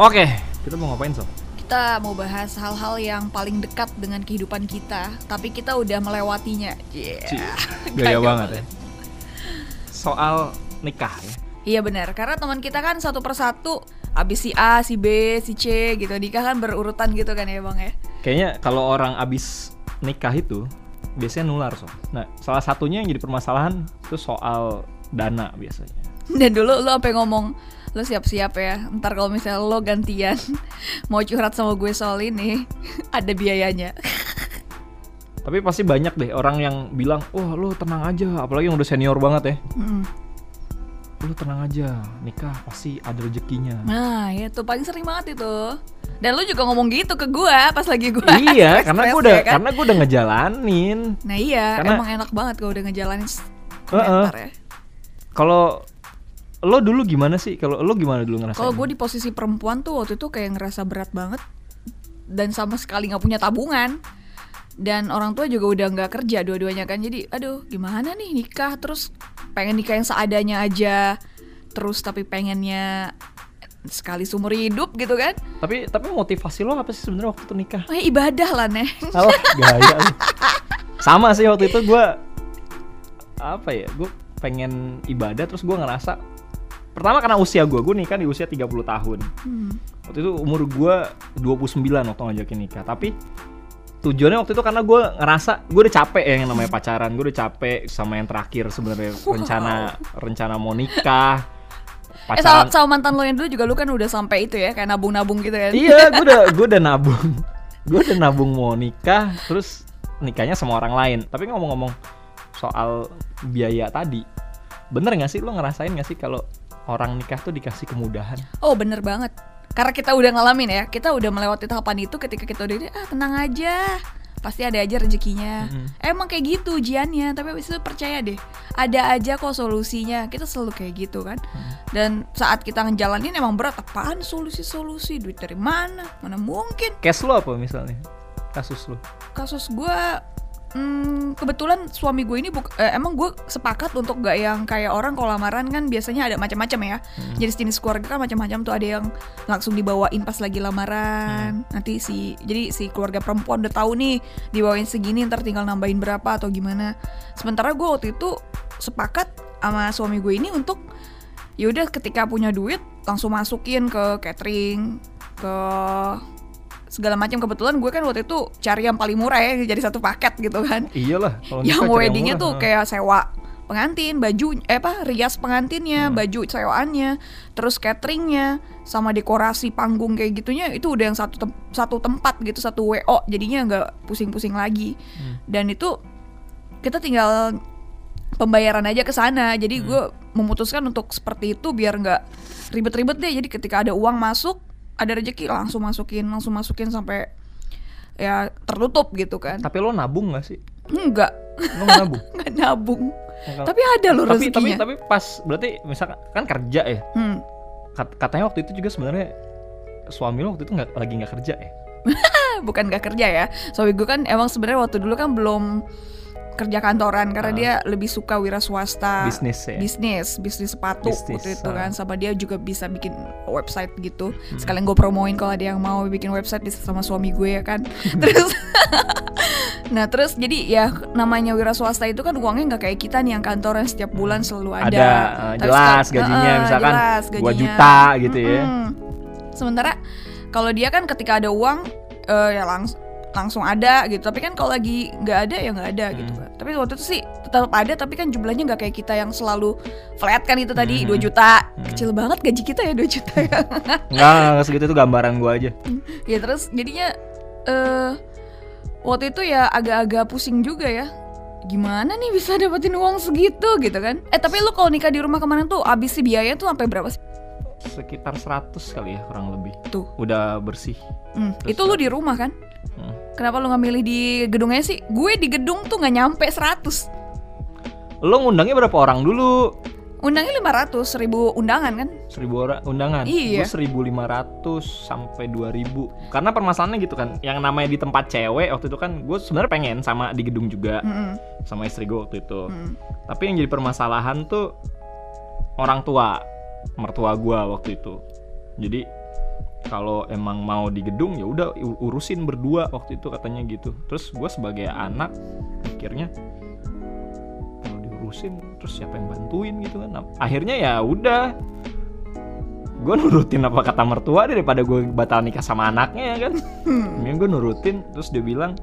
Oke, kita mau ngapain Sob? Kita mau bahas hal-hal yang paling dekat dengan kehidupan kita, tapi kita udah melewatinya. Gaya banget ya. Soal nikah ya. Iya benar, karena teman kita kan satu persatu abis si A, si B, si C gitu. Nikah kan berurutan gitu kan ya bang ya. Kayaknya kalau orang abis nikah itu biasanya nular Sob. Nah, salah satunya yang jadi permasalahan itu soal dana biasanya. Dan dulu lo sampai ngomong, lo siap-siap ya, ntar kalau misalnya lo gantian mau curhat sama gue soal ini, ada biayanya. Tapi pasti banyak deh orang yang bilang, wah lo tenang aja, apalagi yang udah senior banget ya. Lo tenang aja, nikah pasti ada rezekinya. Nah ya tuh, paling sering banget itu. Dan lo juga ngomong gitu ke gue pas lagi gue iya, karena gue udah ngejalanin. Nah iya, karena, emang enak banget gue udah ngejalanin komentar ya. Kalau lo dulu gimana sih? Kalau lo gimana dulu ngerasain? Kalau gue di posisi perempuan tuh waktu itu kayak ngerasa berat banget dan sama sekali nggak punya tabungan dan orang tua juga udah nggak kerja dua-duanya kan, jadi aduh gimana nih nikah, terus pengen nikah yang seadanya aja terus, tapi pengennya sekali seumur hidup gitu kan. Tapi motivasi lo apa sih sebenarnya waktu itu nikah? Ibadah lah Neng. Alah gaya lo. Sama sih waktu itu gue apa ya, gue pengen ibadah terus gue ngerasa. Pertama karena usia gue nikah di usia 30 tahun. Waktu itu umur gue 29 waktu ngajakin nikah. Tapi tujuannya waktu itu karena gue ngerasa gue udah capek ya yang namanya pacaran. Gue udah capek sama yang terakhir sebenarnya, rencana mau nikah. Pacaran. Sama mantan lo yang dulu juga, lo kan udah sampai itu ya, kayak nabung-nabung gitu kan. Iya, gue udah nabung. Gue udah nabung mau nikah, terus nikahnya sama orang lain. Tapi ngomong-ngomong soal biaya tadi, bener nggak sih lo ngerasain nggak sih kalau orang nikah tuh dikasih kemudahan? Oh bener banget, karena kita udah ngalamin ya, kita udah melewati tahapan itu. Ketika kita udah tenang aja, pasti ada aja rezekinya. Emang kayak gitu ujiannya, tapi abis itu percaya deh, ada aja kok solusinya. Kita selalu kayak gitu kan. Dan saat kita ngejalanin emang berat, apaan solusi-solusi, duit dari mana? Mana mungkin. Case lo apa misalnya? Kasus lo? Kasus gue, kebetulan suami gue ini emang gue sepakat untuk gak yang kayak orang kalau lamaran kan biasanya ada macam-macam ya. Jadi sejenis keluarga kan macam-macam tuh, ada yang langsung dibawain pas lagi lamaran. Nanti jadi si keluarga perempuan udah tahu nih dibawain segini, ntar tinggal nambahin berapa atau gimana. Sementara gue waktu itu sepakat sama suami gue ini untuk yaudah ketika punya duit langsung masukin ke catering, ke segala macam. Kebetulan gue kan waktu itu cari yang paling murah ya, jadi satu paket gitu kan. Iyalah, yang weddingnya tuh kayak sewa pengantin, baju rias pengantinnya, baju sewaannya, terus cateringnya, sama dekorasi panggung kayak gitunya itu udah yang satu tempat gitu, satu WO, jadinya nggak pusing-pusing lagi. Dan itu kita tinggal pembayaran aja ke sana. Jadi gue memutuskan untuk seperti itu biar nggak ribet-ribet deh. Jadi ketika ada uang masuk, ada rezeki langsung masukin sampai ya tertutup gitu kan. Tapi lo nabung nggak sih? Enggak. Lo nabung? Nggak nabung. Enggak. Tapi ada lo rezekinya. Tapi pas berarti misalkan kan kerja ya. Katanya waktu itu juga sebenarnya suami lo waktu itu lagi nggak kerja ya? Bukan nggak kerja ya. Suami gue kan emang sebenarnya waktu dulu kan belum kerja kantoran karena dia lebih suka wira swasta, bisnis ya? bisnis sepatu gitu kan, sama dia juga bisa bikin website gitu. Sekalian gue promoin kalau ada yang mau bikin website bisa sama suami gue ya kan. Terus jadi ya namanya wira swasta itu kan uangnya nggak kayak kita nih yang kantoran setiap bulan selalu ada. Jelas gajinya misalkan 2 juta gitu ya. Sementara kalau dia kan ketika ada uang ya langsung ada gitu. Tapi kan kalau lagi nggak ada ya nggak ada gitu kan. Tapi waktu itu sih tetap ada, tapi kan jumlahnya nggak kayak kita yang selalu flat kan itu tadi 2 juta. Kecil banget gaji kita ya 2 juta ya. Nggak segitu, itu gambaran gue aja. Ya terus jadinya waktu itu ya agak-agak pusing juga ya. Gimana nih bisa dapetin uang segitu gitu kan. Tapi lu kalau nikah di rumah kemarin tuh abis si biaya tuh sampai berapa sih? Sekitar 100 kali ya kurang lebih. Tuh udah bersih. Itu lu di rumah kan? Kenapa lu gak milih di gedungnya sih? Gue di gedung tuh gak nyampe 100. Lo ngundangnya berapa orang dulu? Undangnya 500, 1000 undangan kan? 1000 orang undangan? Iya. Gue 1500 sampai 2000. Karena permasalahannya gitu kan, yang namanya di tempat cewek waktu itu kan, gue sebenarnya pengen sama di gedung juga, sama istri gue waktu itu. Tapi yang jadi permasalahan tuh orang tua mertua gue waktu itu. Jadi kalau emang mau di gedung ya udah urusin berdua waktu itu katanya gitu. Terus gue sebagai anak mikirnya kalau diurusin terus siapa yang bantuin gitu kan. Akhirnya ya udah gue nurutin apa kata mertua daripada gue batal nikah sama anaknya ya kan. Mending gue nurutin. Terus dia bilang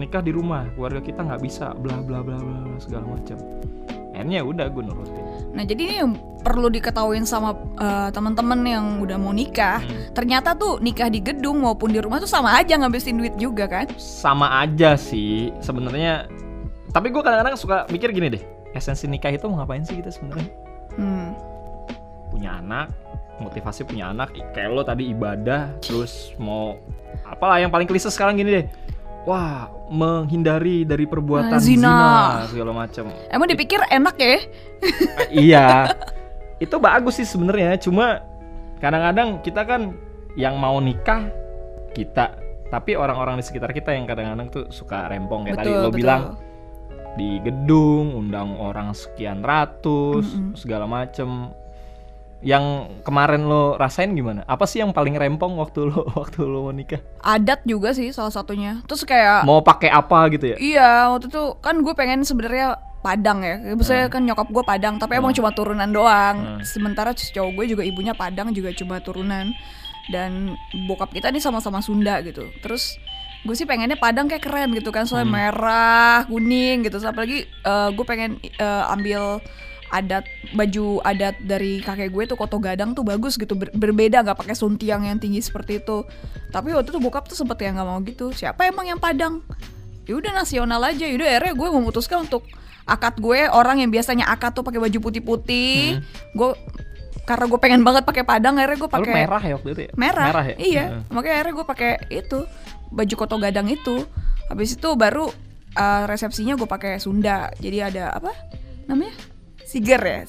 nikah di rumah, keluarga kita nggak bisa, bla bla bla bla segala macam. Akhirnya udah gue nurutin. Nah jadi ini yang perlu diketahuin sama teman-teman yang udah mau nikah, ternyata tuh nikah di gedung maupun di rumah tuh sama aja ngabisin duit juga kan? Sama aja sih sebenarnya. Tapi gue kadang-kadang suka mikir gini deh, esensi nikah itu mau ngapain sih kita sebenarnya? Punya anak, motivasi punya anak, kayak lo tadi ibadah, terus mau apalah yang paling klise sekarang gini deh, wah menghindari dari perbuatan zina segala macam. Emang dipikir enak ya? Iya, itu bagus sih sebenarnya. Cuma kadang-kadang kita kan yang mau nikah kita, tapi orang-orang di sekitar kita yang kadang-kadang tuh suka rempong kayak betul, tadi lo betul. Bilang. Di gedung undang orang sekian ratus segala macam. Yang kemarin lo rasain gimana? Apa sih yang paling rempong waktu lo mau nikah? Adat juga sih salah satunya. Terus kayak mau pakai apa gitu ya? Iya, waktu itu kan gue pengen sebenarnya Padang ya. Biasanya kan nyokap gue Padang, tapi emang cuma turunan doang. Sementara cowok gue juga ibunya Padang juga cuma turunan. Dan bokap kita nih sama-sama Sunda gitu. Terus gue sih pengennya Padang kayak keren gitu kan, soalnya merah, kuning gitu. Apalagi gue pengen ambil adat, baju adat dari kakek gue tuh Koto Gadang tuh bagus gitu, berbeda, nggak pakai suntiang yang tinggi seperti itu. Tapi waktu itu bokap tuh sempet ya nggak mau gitu, siapa emang yang Padang, yaudah nasional aja. Yaudah akhirnya gue memutuskan untuk akad gue, orang yang biasanya akad tuh pakai baju putih-putih, gue karena gue pengen banget pakai Padang, akhirnya gue pakai merah ya waktu itu ya? merah ya? Iya, makanya akhirnya gue pakai itu baju Koto Gadang itu. Habis itu baru resepsinya gue pakai Sunda, jadi ada apa namanya? Siger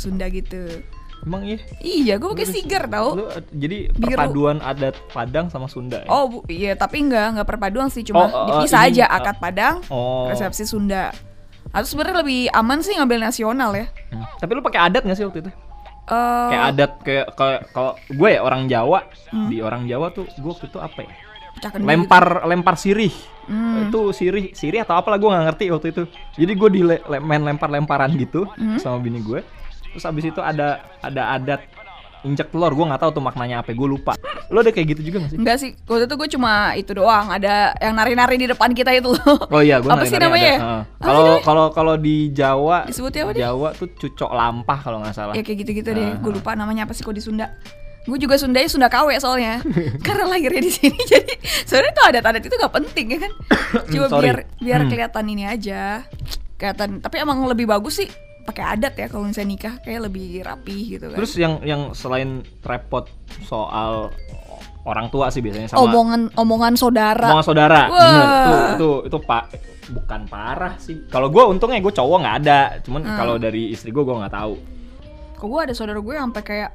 Sunda gitu. Emang iya? Iya, gue pakai siger tau. Lu, jadi perpaduan biru. Adat Padang sama Sunda ya? Oh iya, tapi enggak perpaduan sih, cuma dipisah aja akad Padang, resepsi Sunda. Atau sebenarnya lebih aman sih ngambil nasional ya. Tapi lu pakai adat nggak sih waktu itu? Kayak adat kayak kalau gue ya orang Jawa, di orang Jawa tuh gue waktu itu apa ya? Lempar sirih. Itu sirih atau apalah gue gak ngerti waktu itu. Jadi gue main lempar-lemparan gitu sama bini gue. Terus abis itu ada adat injek telur, gue gak tahu tuh maknanya apa, gue lupa. Lo ada kayak gitu juga gak sih? Enggak sih, waktu itu gue cuma itu doang. Ada yang nari-nari di depan kita itu loh. Oh iya, gue nari-nari ada. Kalau di Jawa disebutnya apa deh? Jawa tuh cucok lampah kalau gak salah. Ya kayak gitu-gitu deh, gue lupa namanya apa sih kok di Sunda. Gue juga Sundanya Sunda KW soalnya, karena lahirnya di sini. Jadi sebenarnya tuh adat-adat itu gak penting ya kan, cuma biar kelihatan ini aja, kelihatan. Tapi emang lebih bagus sih pakai adat ya kalau misalnya nikah, kayak lebih rapi gitu kan. Terus yang selain repot soal orang tua sih biasanya sama omongan saudara. Omongan saudara, bener. Itu pak bukan parah sih. Kalau gue untungnya gue cowok nggak ada, cuman kalau dari istri gue nggak tahu. Kok gue ada saudara gue sampai kayak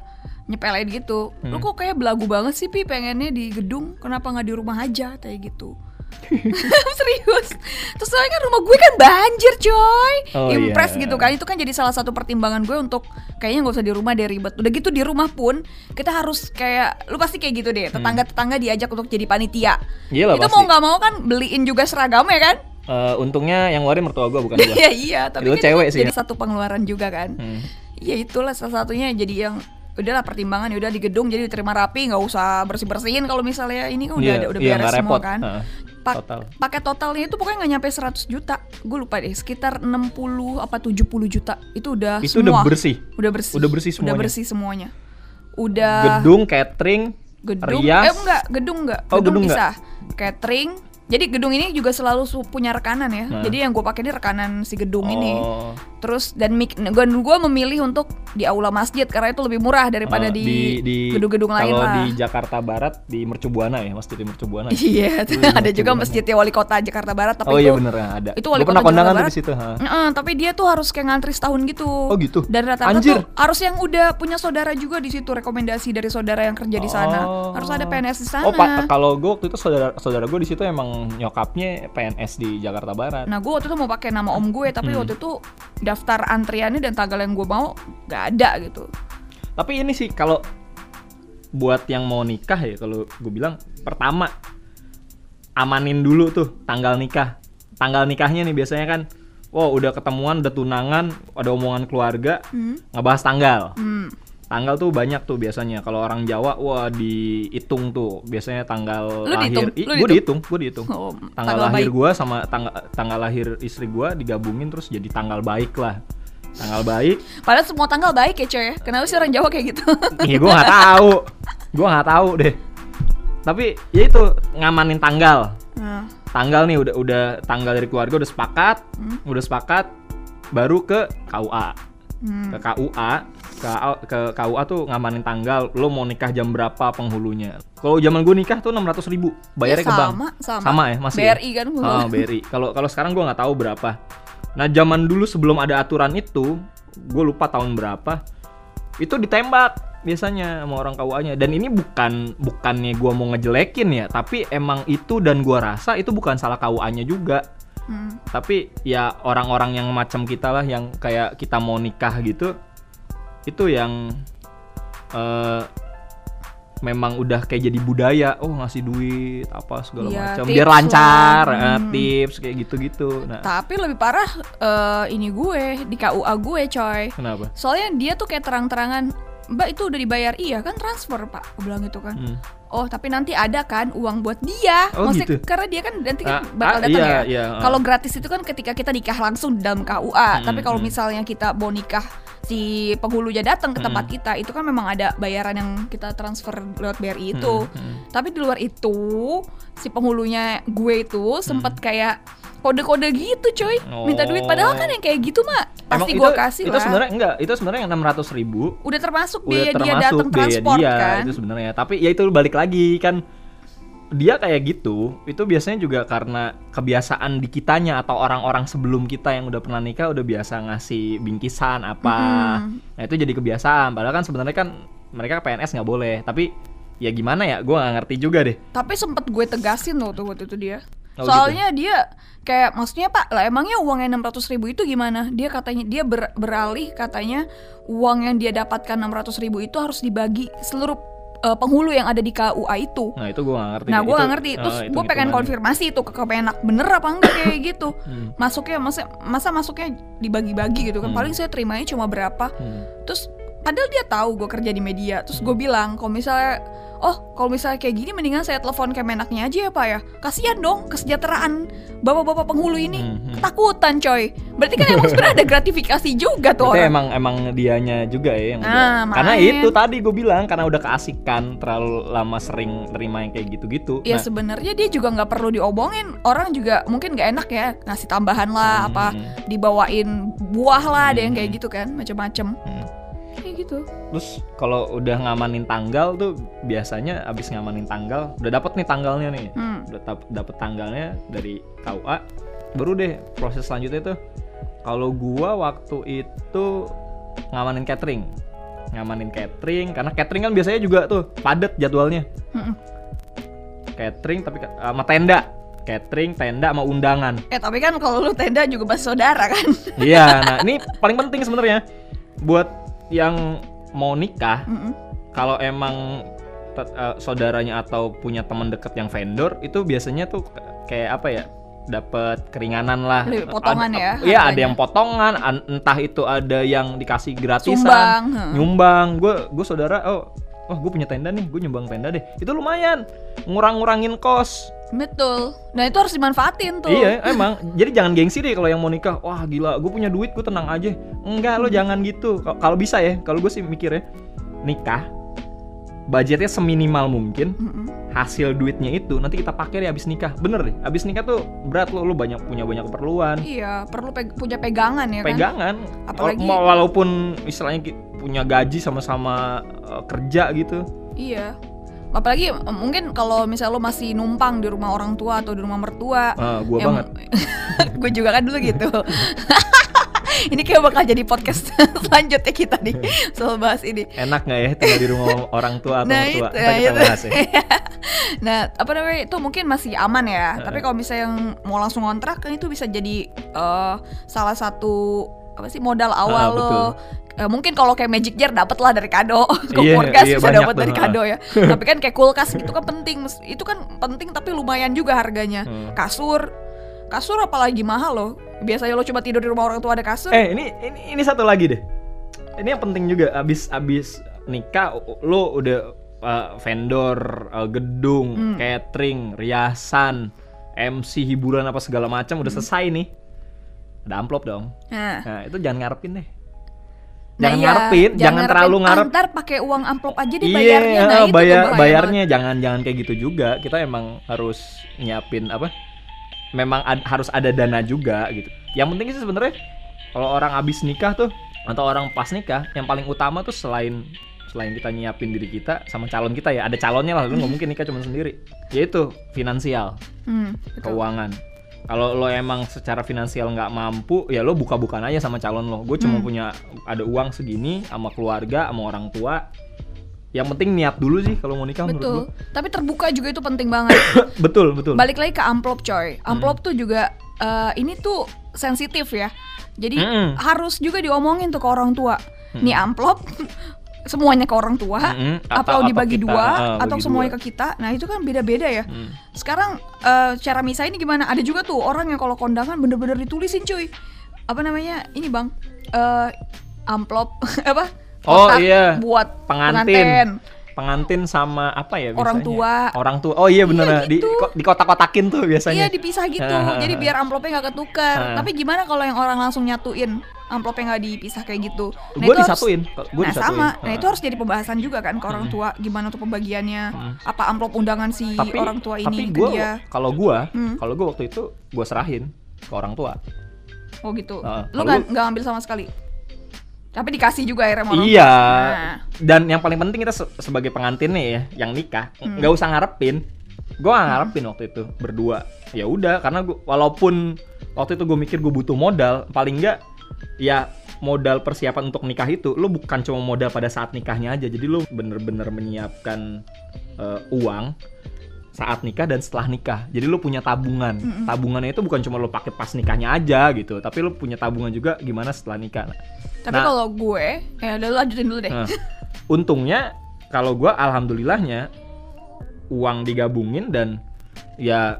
nyepelin gitu, lu kok kayak belagu banget sih Pi, pengennya di gedung, kenapa gak di rumah aja, kayak gitu. Serius. Terus soalnya kan rumah gue kan banjir coy, impress gitu kan. Itu kan jadi salah satu pertimbangan gue untuk kayaknya gak usah di rumah deh, ribet. Udah gitu di rumah pun kita harus kayak, lu pasti kayak gitu deh, tetangga-tetangga diajak untuk jadi panitia. Gila, itu pasti. Mau gak mau kan beliin juga seragamnya kan. Untungnya yang ngeluarin mertua gue bukan gue. Iya, tapi itu kan cewek sih, jadi satu pengeluaran juga kan. Ya itulah salah satunya, jadi yang udahlah pertimbangan, udah di gedung jadi diterima rapi, nggak usah bersih-bersihin kalau misalnya ini kan udah ada, udah beres semua kan. Pakai totalnya itu pokoknya nggak nyampe 100 juta, gue lupa deh, sekitar 60 apa 70 juta itu udah itu semua. Itu udah bersih semuanya. Udah gedung, catering, rias. Gedung bisa. Catering. Jadi gedung ini juga selalu punya rekanan ya. Jadi yang gue pakai ini rekanan si gedung ini. Terus dan gue memilih untuk di aula masjid karena itu lebih murah daripada di gedung-gedung lain lah. Kalau di Jakarta Barat di Mercubuana ya, masjid di Mercubuana. Iya, ada juga masjidnya wali kota Jakarta Barat. Tapi iya bener ada. Itu wali kota Jakarta Barat. Situ, tapi dia tuh harus kayak ngantri setahun gitu. Oh gitu. Dan rata-rata tuh harus yang udah punya saudara juga di situ, rekomendasi dari saudara yang kerja di sana. Harus ada PNS di sana. Kalau gue waktu itu saudara gue di situ emang nyokapnya PNS di Jakarta Barat. Nah gue waktu itu mau pakai nama om gue, tapi waktu itu daftar antriannya dan tanggal yang gue mau gak ada gitu. Tapi ini sih kalau buat yang mau nikah ya, kalau gue bilang pertama amanin dulu tuh tanggal nikah. Tanggal nikahnya nih biasanya kan, wow, udah ketemuan, udah tunangan, ada omongan keluarga, ngebahas tanggal. Tanggal tuh banyak tuh biasanya. Kalau orang Jawa, wah dihitung tuh biasanya tanggal lu lahir. Gue dihitung. Oh, tanggal lahir gue sama tanggal lahir istri gue digabungin terus jadi tanggal baik lah. Tanggal baik. Padahal semua tanggal baik ya coy. Kenapa sih orang Jawa kayak gitu? Iya gue nggak tahu deh. Tapi ya itu ngamanin tanggal. Tanggal nih udah tanggal dari keluarga udah sepakat. Baru ke KUA. Ke KUA tuh ngamanin tanggal. Lo mau nikah jam berapa penghulunya? Kalau zaman gue nikah tuh 600.000 bayarnya ke bank. Sama ya masih. BRI kan dulu. Oh, BRI. Kalau sekarang gue nggak tahu berapa. Nah zaman dulu sebelum ada aturan itu, gue lupa tahun berapa, itu ditembak biasanya sama orang KUA-nya. Dan ini bukannya gue mau ngejelekin ya, tapi emang itu dan gue rasa itu bukan salah KUA-nya juga. Tapi ya orang-orang yang macam kita lah, yang kayak kita mau nikah gitu, itu yang memang udah kayak jadi budaya, ngasih duit apa segala macam biar lancar, tips kayak gitu-gitu. Nah, tapi lebih parah ini gue di KUA gue coy. Kenapa? Soalnya dia tuh kayak terang-terangan, "Mbak itu udah dibayar." "Iya kan transfer Pak," aku bilang gitu kan. Oh tapi nanti ada kan uang buat dia. Maksudnya gitu? Karena dia kan nanti kan bakal datang ya. Kalau gratis itu kan ketika kita nikah langsung dalam KUA. Tapi kalau misalnya kita mau nikah, si penghulunya datang ke tempat kita, itu kan memang ada bayaran yang kita transfer lewat BRI itu. Tapi di luar itu si penghulunya gue itu sempat kayak kode-kode gitu coy, minta duit. Padahal kan yang kayak gitu mah pasti gue kasih lah. Itu sebenarnya enggak, itu sebenarnya yang 600.000 udah termasuk dia datang transport kan. Itu sebenarnya, tapi ya itu balik lagi kan, dia kayak gitu itu biasanya juga karena kebiasaan di kitanya atau orang-orang sebelum kita yang udah pernah nikah udah biasa ngasih bingkisan apa. Nah itu jadi kebiasaan, padahal kan sebenarnya kan mereka PNS nggak boleh, tapi ya gimana ya, gue nggak ngerti juga deh. Tapi sempet gue tegasin loh tuh waktu itu dia. Soalnya gitu. Dia kayak, maksudnya Pak lah emangnya uangnya 600.000 itu gimana? Dia katanya dia beralih katanya uang yang dia dapatkan 600.000 itu harus dibagi seluruh penghulu yang ada di KUA itu. Nah itu gue gak ngerti. Nah gue gak ngerti. Terus gue pengen konfirmasi itu ke kepenak bener apa enggak kayak gitu. Masuknya masa masuknya dibagi-bagi gitu kan. Paling saya terimanya cuma berapa. Terus padahal dia tahu gue kerja di media. Terus gue bilang kalau misalnya kayak gini mendingan saya telepon Kemenaknya aja ya Pak ya. Kasian dong kesejahteraan bapak-bapak penghulu ini. Ketakutan coy. Berarti kan emang sebenarnya ada gratifikasi juga tuh. Berarti orang emang dianya juga ya yang udah. Karena itu tadi gue bilang, karena udah keasikan terlalu lama sering terima yang kayak gitu-gitu. Ya sebenarnya dia juga gak perlu diobongin. Orang juga mungkin gak enak ya, ngasih tambahan lah, apa dibawain buah lah, ada yang kayak gitu kan, macem-macem. Kayak gitu. Terus kalau udah ngamanin tanggal tuh biasanya abis ngamanin tanggal udah dapet nih tanggalnya nih, udah dapet tanggalnya dari KUA, baru deh proses selanjutnya tuh. Kalau gua waktu itu ngamanin catering karena catering kan biasanya juga tuh padet jadwalnya. Catering tapi sama tenda. Catering, tenda, sama undangan. Tapi kan kalau lu tenda juga bahas saudara kan. Iya, nah ini paling penting sebenarnya buat yang mau nikah. Kalau emang saudaranya atau punya teman dekat yang vendor, itu biasanya tuh kayak apa ya, dapat keringanan lah. Potongan ya. Iya, ada yang potongan, entah itu ada yang dikasih gratisan, nyumbang. Gue saudara, gue punya tenda nih, gue nyumbang tenda deh. Itu lumayan, ngurangin kos. Betul. Nah itu harus dimanfaatin tuh. Iya emang. Jadi jangan gengsi deh kalau yang mau nikah. Wah gila, gue punya duit, gue tenang aja. Enggak, lo jangan gitu. Kalau bisa ya, kalau gue sih mikirnya nikah budgetnya seminimal mungkin. Hasil duitnya itu nanti kita pakai deh abis nikah. Bener deh, abis nikah tuh berat lo banyak punya banyak keperluan. Iya, perlu punya pegangan ya kan. Pegangan. Apalagi walaupun istilahnya punya gaji sama-sama kerja gitu. Iya. Apalagi mungkin kalau misalnya lo masih numpang di rumah orang tua atau di rumah mertua. Gue banget. Gue juga kan dulu gitu. Ini kayak bakal jadi podcast selanjutnya kita nih soal bahas ini. Enak gak ya tinggal di rumah orang tua atau mertua? Kita bahas ya. Nah apa namanya, itu mungkin masih aman ya. Tapi kalau misalnya yang mau langsung ngontrak kan itu bisa jadi salah satu apa sih modal awal lo. Mungkin kalau kayak magic jar dapat lah dari kado, kulkas bisa dapat dari kado ya. Tapi kan kayak kulkas gitu kan penting, itu kan penting tapi lumayan juga harganya. Kasur apalagi mahal loh. Biasanya lo coba tidur di rumah orang tua ada kasur. Ini satu lagi deh. Ini yang penting juga abis nikah lo udah vendor, gedung, catering, riasan, MC hiburan apa segala macam udah selesai nih. Ada amplop dong. Nah, itu jangan ngarepin deh. Jangan terlalu ngarep. Ntar pakai uang amplop aja deh bayarnya. Bayarnya jangan kayak gitu juga. Kita emang harus nyiapin apa? Memang harus ada dana juga gitu. Yang penting sih sebenarnya kalau orang abis nikah tuh atau orang pas nikah, yang paling utama tuh selain kita nyiapin diri kita sama calon kita ya, ada calonnya lah, lu nggak mungkin nikah cuma sendiri, yaitu finansial, keuangan. Kalau lo emang secara finansial nggak mampu, ya lo buka-bukaan aja sama calon lo. Gue cuma punya ada uang segini sama keluarga, sama orang tua. Yang penting niat dulu sih kalau mau nikah. Betul. Tapi terbuka juga itu penting banget. betul. Balik lagi ke amplop coy. Amplop tuh juga ini tuh sensitif ya. Jadi harus juga diomongin tuh ke orang tua. Nih amplop semuanya ke orang tua atau dibagi kita, atau semuanya ke kita. Nah itu kan beda-beda ya. Sekarang cara misahin ini gimana? Ada juga tuh orang yang kalau kondangan bener-bener ditulisin cuy. Apa namanya? Ini bang amplop apa? Kotak buat pengantin sama apa ya biasanya? Orang tua. Oh iya bener, gitu. di kotak-kotakin tuh biasanya. Iya dipisah gitu. Jadi biar amplopnya nggak ketukar. Tapi gimana kalau yang orang langsung nyatuin amplopnya nggak dipisah kayak gitu? Nah, gue disatuin. Nah itu harus jadi pembahasan juga kan ke orang tua. Gimana tuh pembagiannya? Apa amplop undangan si orang tua ini? Tapi kalau gue waktu itu gue serahin ke orang tua. Oh gitu. Lo nggak ambil sama sekali? Tapi dikasih juga akhirnya orang tua. Iya. Dan yang paling penting kita sebagai pengantinnya ya, yang nikah nggak usah ngarepin. Gue nggak ngarepin waktu itu berdua. Ya udah, karena gua, walaupun waktu itu gue mikir gue butuh modal, paling nggak ya modal persiapan untuk nikah itu, lo bukan cuma modal pada saat nikahnya aja. Jadi lo bener-bener menyiapkan uang saat nikah dan setelah nikah. Jadi lu punya tabungan. Tabungannya itu bukan cuma lu pakai pas nikahnya aja gitu, tapi lu punya tabungan juga gimana setelah nikah. Tapi kalau gue, lu lanjutin dulu deh. Untungnya kalau gue alhamdulillahnya uang digabungin dan ya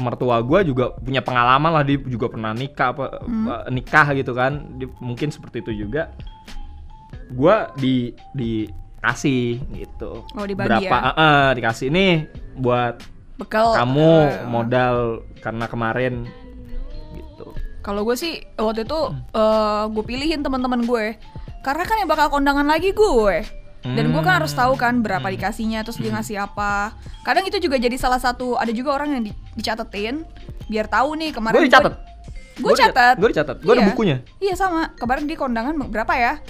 mertua gue juga punya pengalaman lah, dia juga pernah nikah gitu kan. Dia mungkin seperti itu juga. Gue dikasih gitu. Oh, dibagi berapa ya? Dikasih nih buat bekal kamu modal karena kemarin gitu. Kalau gue sih waktu itu gue pilihin teman-teman gue karena kan yang bakal kondangan lagi gue. Dan gue kan harus tahu kan berapa dikasihnya, terus dia ngasih apa. Kadang itu juga jadi salah satu, ada juga orang yang dicatetin biar tahu nih kemarin. Gue dicatat. Gue ada bukunya. Iya sama. Kemarin dia kondangan berapa ya?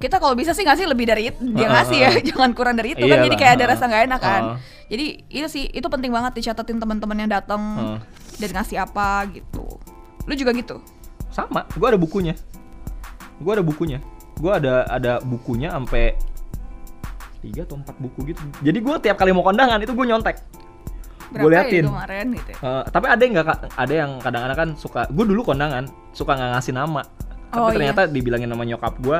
Kita kalau bisa sih ngasih lebih dari itu, dia ngasih ya, jangan kurang dari itu kan, jadi kayak ada rasa nggak enak kan. Jadi itu sih, itu penting banget dicatatin teman-teman yang datang dan ngasih apa gitu. Lu juga gitu? Sama, gue ada bukunya. Gue ada bukunya sampai 3 atau 4 buku gitu. Jadi gue tiap kali mau kondangan itu gue nyontek. Gue liatin kemarin gitu. Tapi ada yang nggak, ada yang kadang-kadang kan suka, gue dulu kondangan suka nggak ngasih nama, tapi ternyata dibilangin nama nyokap gue.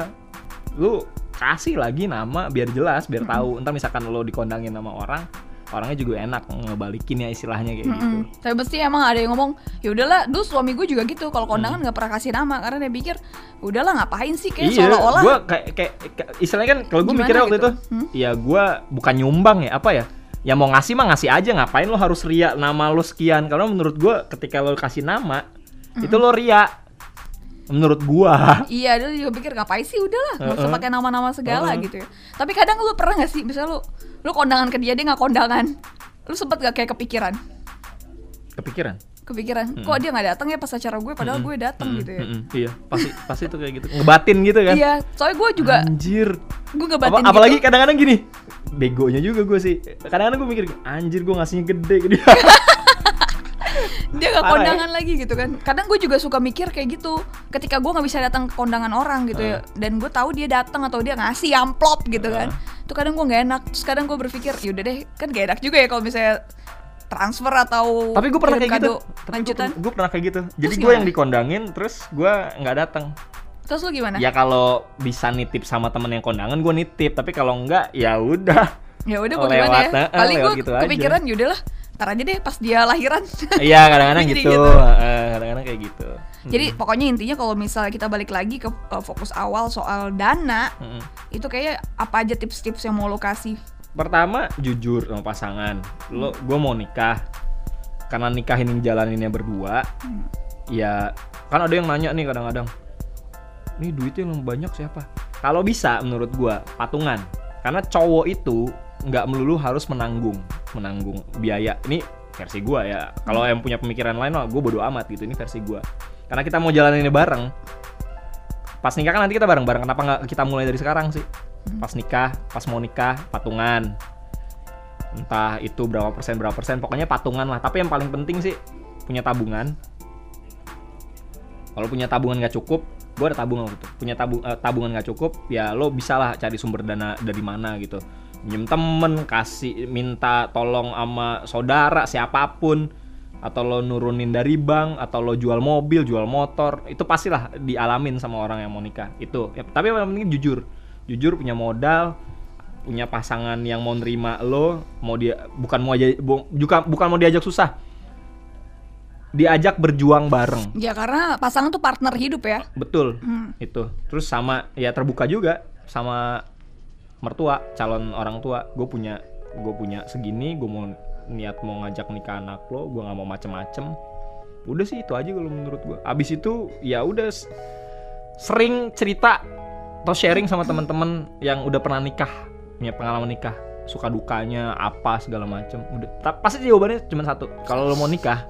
Lu kasih lagi nama biar jelas, biar tahu. Entar misalkan lo dikondangin sama orang, orangnya juga enak ngebalikin ya istilahnya kayak gitu. Tapi pasti emang ada yang ngomong, ya udahlah, dulu suami gue juga gitu. Kalau kondangan nggak pernah kasih nama karena dia pikir, udahlah ngapain sih kayak seolah-olah. Gue kayak istilahnya kan kalau gue mikirnya waktu gitu? Itu, ya gue bukan nyumbang ya apa ya. Ya mau ngasih mah ngasih aja, ngapain lo harus ria nama lo sekian? Karena menurut gue ketika lo kasih nama itu lo ria. Menurut gua. Iya, lu juga pikir ngapain sih, udahlah, enggak usah pakai nama-nama segala gitu ya. Tapi kadang lu pernah enggak sih misalnya lu kondangan ke dia enggak kondangan. Lu sempet enggak kayak kepikiran? Kepikiran. Kok dia enggak datang ya pas acara gue padahal gue datang gitu ya. Iya, pasti itu kayak gitu. Ngebatin gitu kan. Iya, soalnya gue juga anjir. Gue ngebatin. Apalagi gitu. Kadang-kadang gini. Begonya juga gue sih. Kadang-kadang gue mikir, anjir gue ngasihnya gede ke dia. Dia gak kondangan lagi gitu kan. Kadang gue juga suka mikir kayak gitu ketika gue gak bisa datang ke kondangan orang gitu ya. Dan gue tahu dia datang atau dia ngasih amplop gitu kan. Itu kadang gue gak enak. Terus kadang gue berpikir yaudah deh, kan gak enak juga ya kalau misalnya transfer atau tapi gue pernah kayak gitu. Lanjutan. Gue pernah kayak gitu. Jadi gue yang dikondangin terus gue gak datang. Terus lu gimana? Ya kalau bisa nitip sama temen yang kondangan gue nitip, tapi kalau enggak ya udah. Ya udah gue gimana ya? Kali gue gitu kepikiran aja. Yaudahlah, ntar aja deh pas dia lahiran. Iya kadang-kadang gitu, kadang-kadang kayak gitu. Jadi pokoknya intinya kalau misalnya kita balik lagi ke fokus awal soal dana, itu kayaknya apa aja tips-tips yang mau lo kasih? Pertama, jujur sama pasangan lo, gue mau nikah. Karena nikah ini jalaninnya berdua, ya kan ada yang nanya nih kadang-kadang, nih duitnya yang banyak siapa? Kalau bisa menurut gue patungan. Karena cowok itu nggak melulu harus menanggung biaya. Ini versi gue ya. Kalau yang punya pemikiran lain, gue bodo amat gitu. Ini versi gue. Karena kita mau jalanin ini bareng. Pas nikah kan nanti kita bareng-bareng. Kenapa nggak kita mulai dari sekarang sih? Pas nikah, pas mau nikah, patungan. Entah itu berapa persen. Pokoknya patungan lah. Tapi yang paling penting sih punya tabungan. Kalau punya tabungan nggak cukup, gue ada tabungan gitu. Tabungan nggak cukup, ya lo bisalah cari sumber dana dari mana gitu. Minjem temen, minta tolong sama saudara siapapun, atau lo nurunin dari bank, atau lo jual mobil, jual motor, itu pastilah dialamin sama orang yang mau nikah. Itu. Ya, tapi yang penting jujur, punya modal, punya pasangan yang mau nerima lo, mau dia bukan mau diajak susah. Diajak berjuang bareng. Ya karena pasangan tuh partner hidup ya. Betul. Itu. Terus sama ya terbuka juga sama mertua, calon orang tua. Gue punya segini, gue mau niat mau ngajak nikah anak lo, gue nggak mau macem-macem. Udah sih itu aja kalau menurut gue. Abis itu ya udah sering cerita atau sharing sama teman-teman yang udah pernah nikah, punya pengalaman nikah, suka dukanya apa segala macem. Udah. Pasti jawabannya cuma satu. Kalau lo mau nikah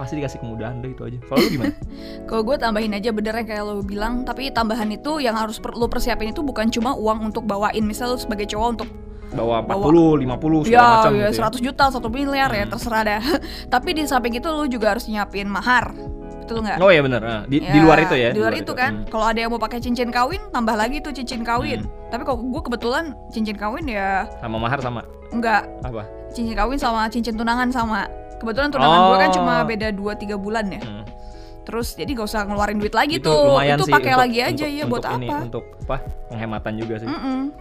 pasti dikasih kemudahan deh, itu aja. Kalau lu gimana? Kalau gue tambahin aja benernya kayak lo bilang, tapi tambahan itu yang harus lo persiapin itu bukan cuma uang untuk bawain, misal lo sebagai cowok untuk bawa 40, 50, segala macam gitu ya. 100 juta, 1 miliar ya terserah dah. Tapi di samping itu lo juga harus nyiapin mahar. Betul nggak? Oh iya bener, di luar itu ya. Di luar itu kan, kalau ada yang mau pakai cincin kawin, tambah lagi tuh cincin kawin. Tapi kalau gue kebetulan cincin kawin ya sama mahar sama? Enggak. Apa? Cincin kawin sama cincin tunangan sama. Kebetulan tunangan gue kan cuma beda 2-3 bulan ya. Terus jadi gak usah ngeluarin duit lagi itu tuh. Itu pakai lagi aja ya buat ini, apa? Untuk apa? Penghematan juga sih.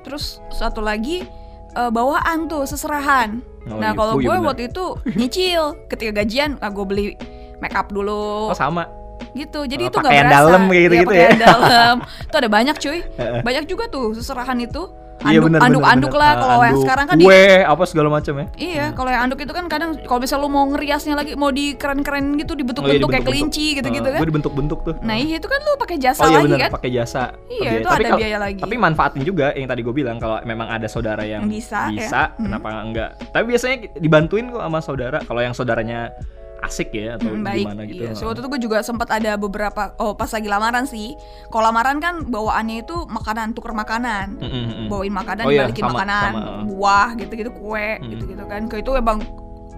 Terus satu lagi bawaan tuh seserahan. Nah kalau gue waktu itu nyicil ketika gajian, gue beli make up dulu. Oh sama. Gitu, jadi itu gak berasa. Pakaian dalam kayak gitu ya. Pakaian dalam. Itu ada banyak cuy. Banyak juga tuh seserahan itu. Anduk-anduk lah kalau yang sekarang kan apa segala macam ya. Iya, kalau yang anduk itu kan kadang kalau misalnya lu mau ngeriasnya lagi, mau di keren-keren gitu, dibentuk-bentuk kayak kelinci gitu-gitu kan. Gue dibentuk-bentuk tuh. Nah, iya itu kan lu pakai jasa lagi kan? Pakai jasa. Iya, itu ada biaya lagi. Tapi manfaatin juga yang tadi gue bilang, kalau memang ada saudara yang bisa ya. Kenapa enggak? Tapi biasanya dibantuin kok sama saudara kalau yang saudaranya asik ya atau gimana gitu. Iya. So, waktu itu gue juga sempat ada beberapa pas lagi lamaran sih. Kalau lamaran kan bawaannya itu makanan, tuker makanan. Bawain makanan, dibalikin makanan, buah gitu-gitu, kue, gitu-gitu kan. Kayak itu emang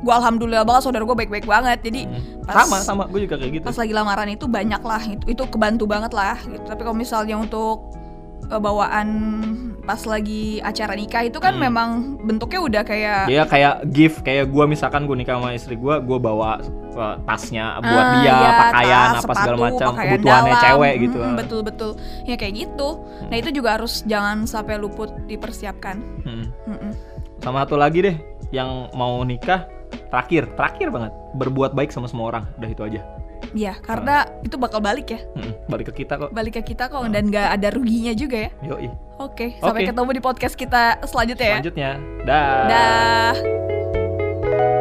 gue alhamdulillah banget, saudara gue baik-baik banget. Jadi sama gue juga kayak gitu. Pas lagi lamaran itu banyak lah, itu kebantu banget lah gitu. Tapi kalau misalnya untuk bawaan pas lagi acara nikah itu kan memang bentuknya udah kayak ya kayak gift, kayak gue misalkan gue nikah sama istri gue bawa tasnya buat dia, pakaian tas, apa sepatu, segala macam kebutuhannya dalam, cewek gitu. Betul ya kayak gitu. Nah itu juga harus jangan sampai luput dipersiapkan. Sama satu lagi deh yang mau nikah, terakhir banget, berbuat baik sama semua orang. Udah itu aja. Iya, karena itu bakal balik ya. Balik ke kita kok. Dan nggak ada ruginya juga ya. Yoi. Oke. Sampai ketemu di podcast kita selanjutnya ya. Dah.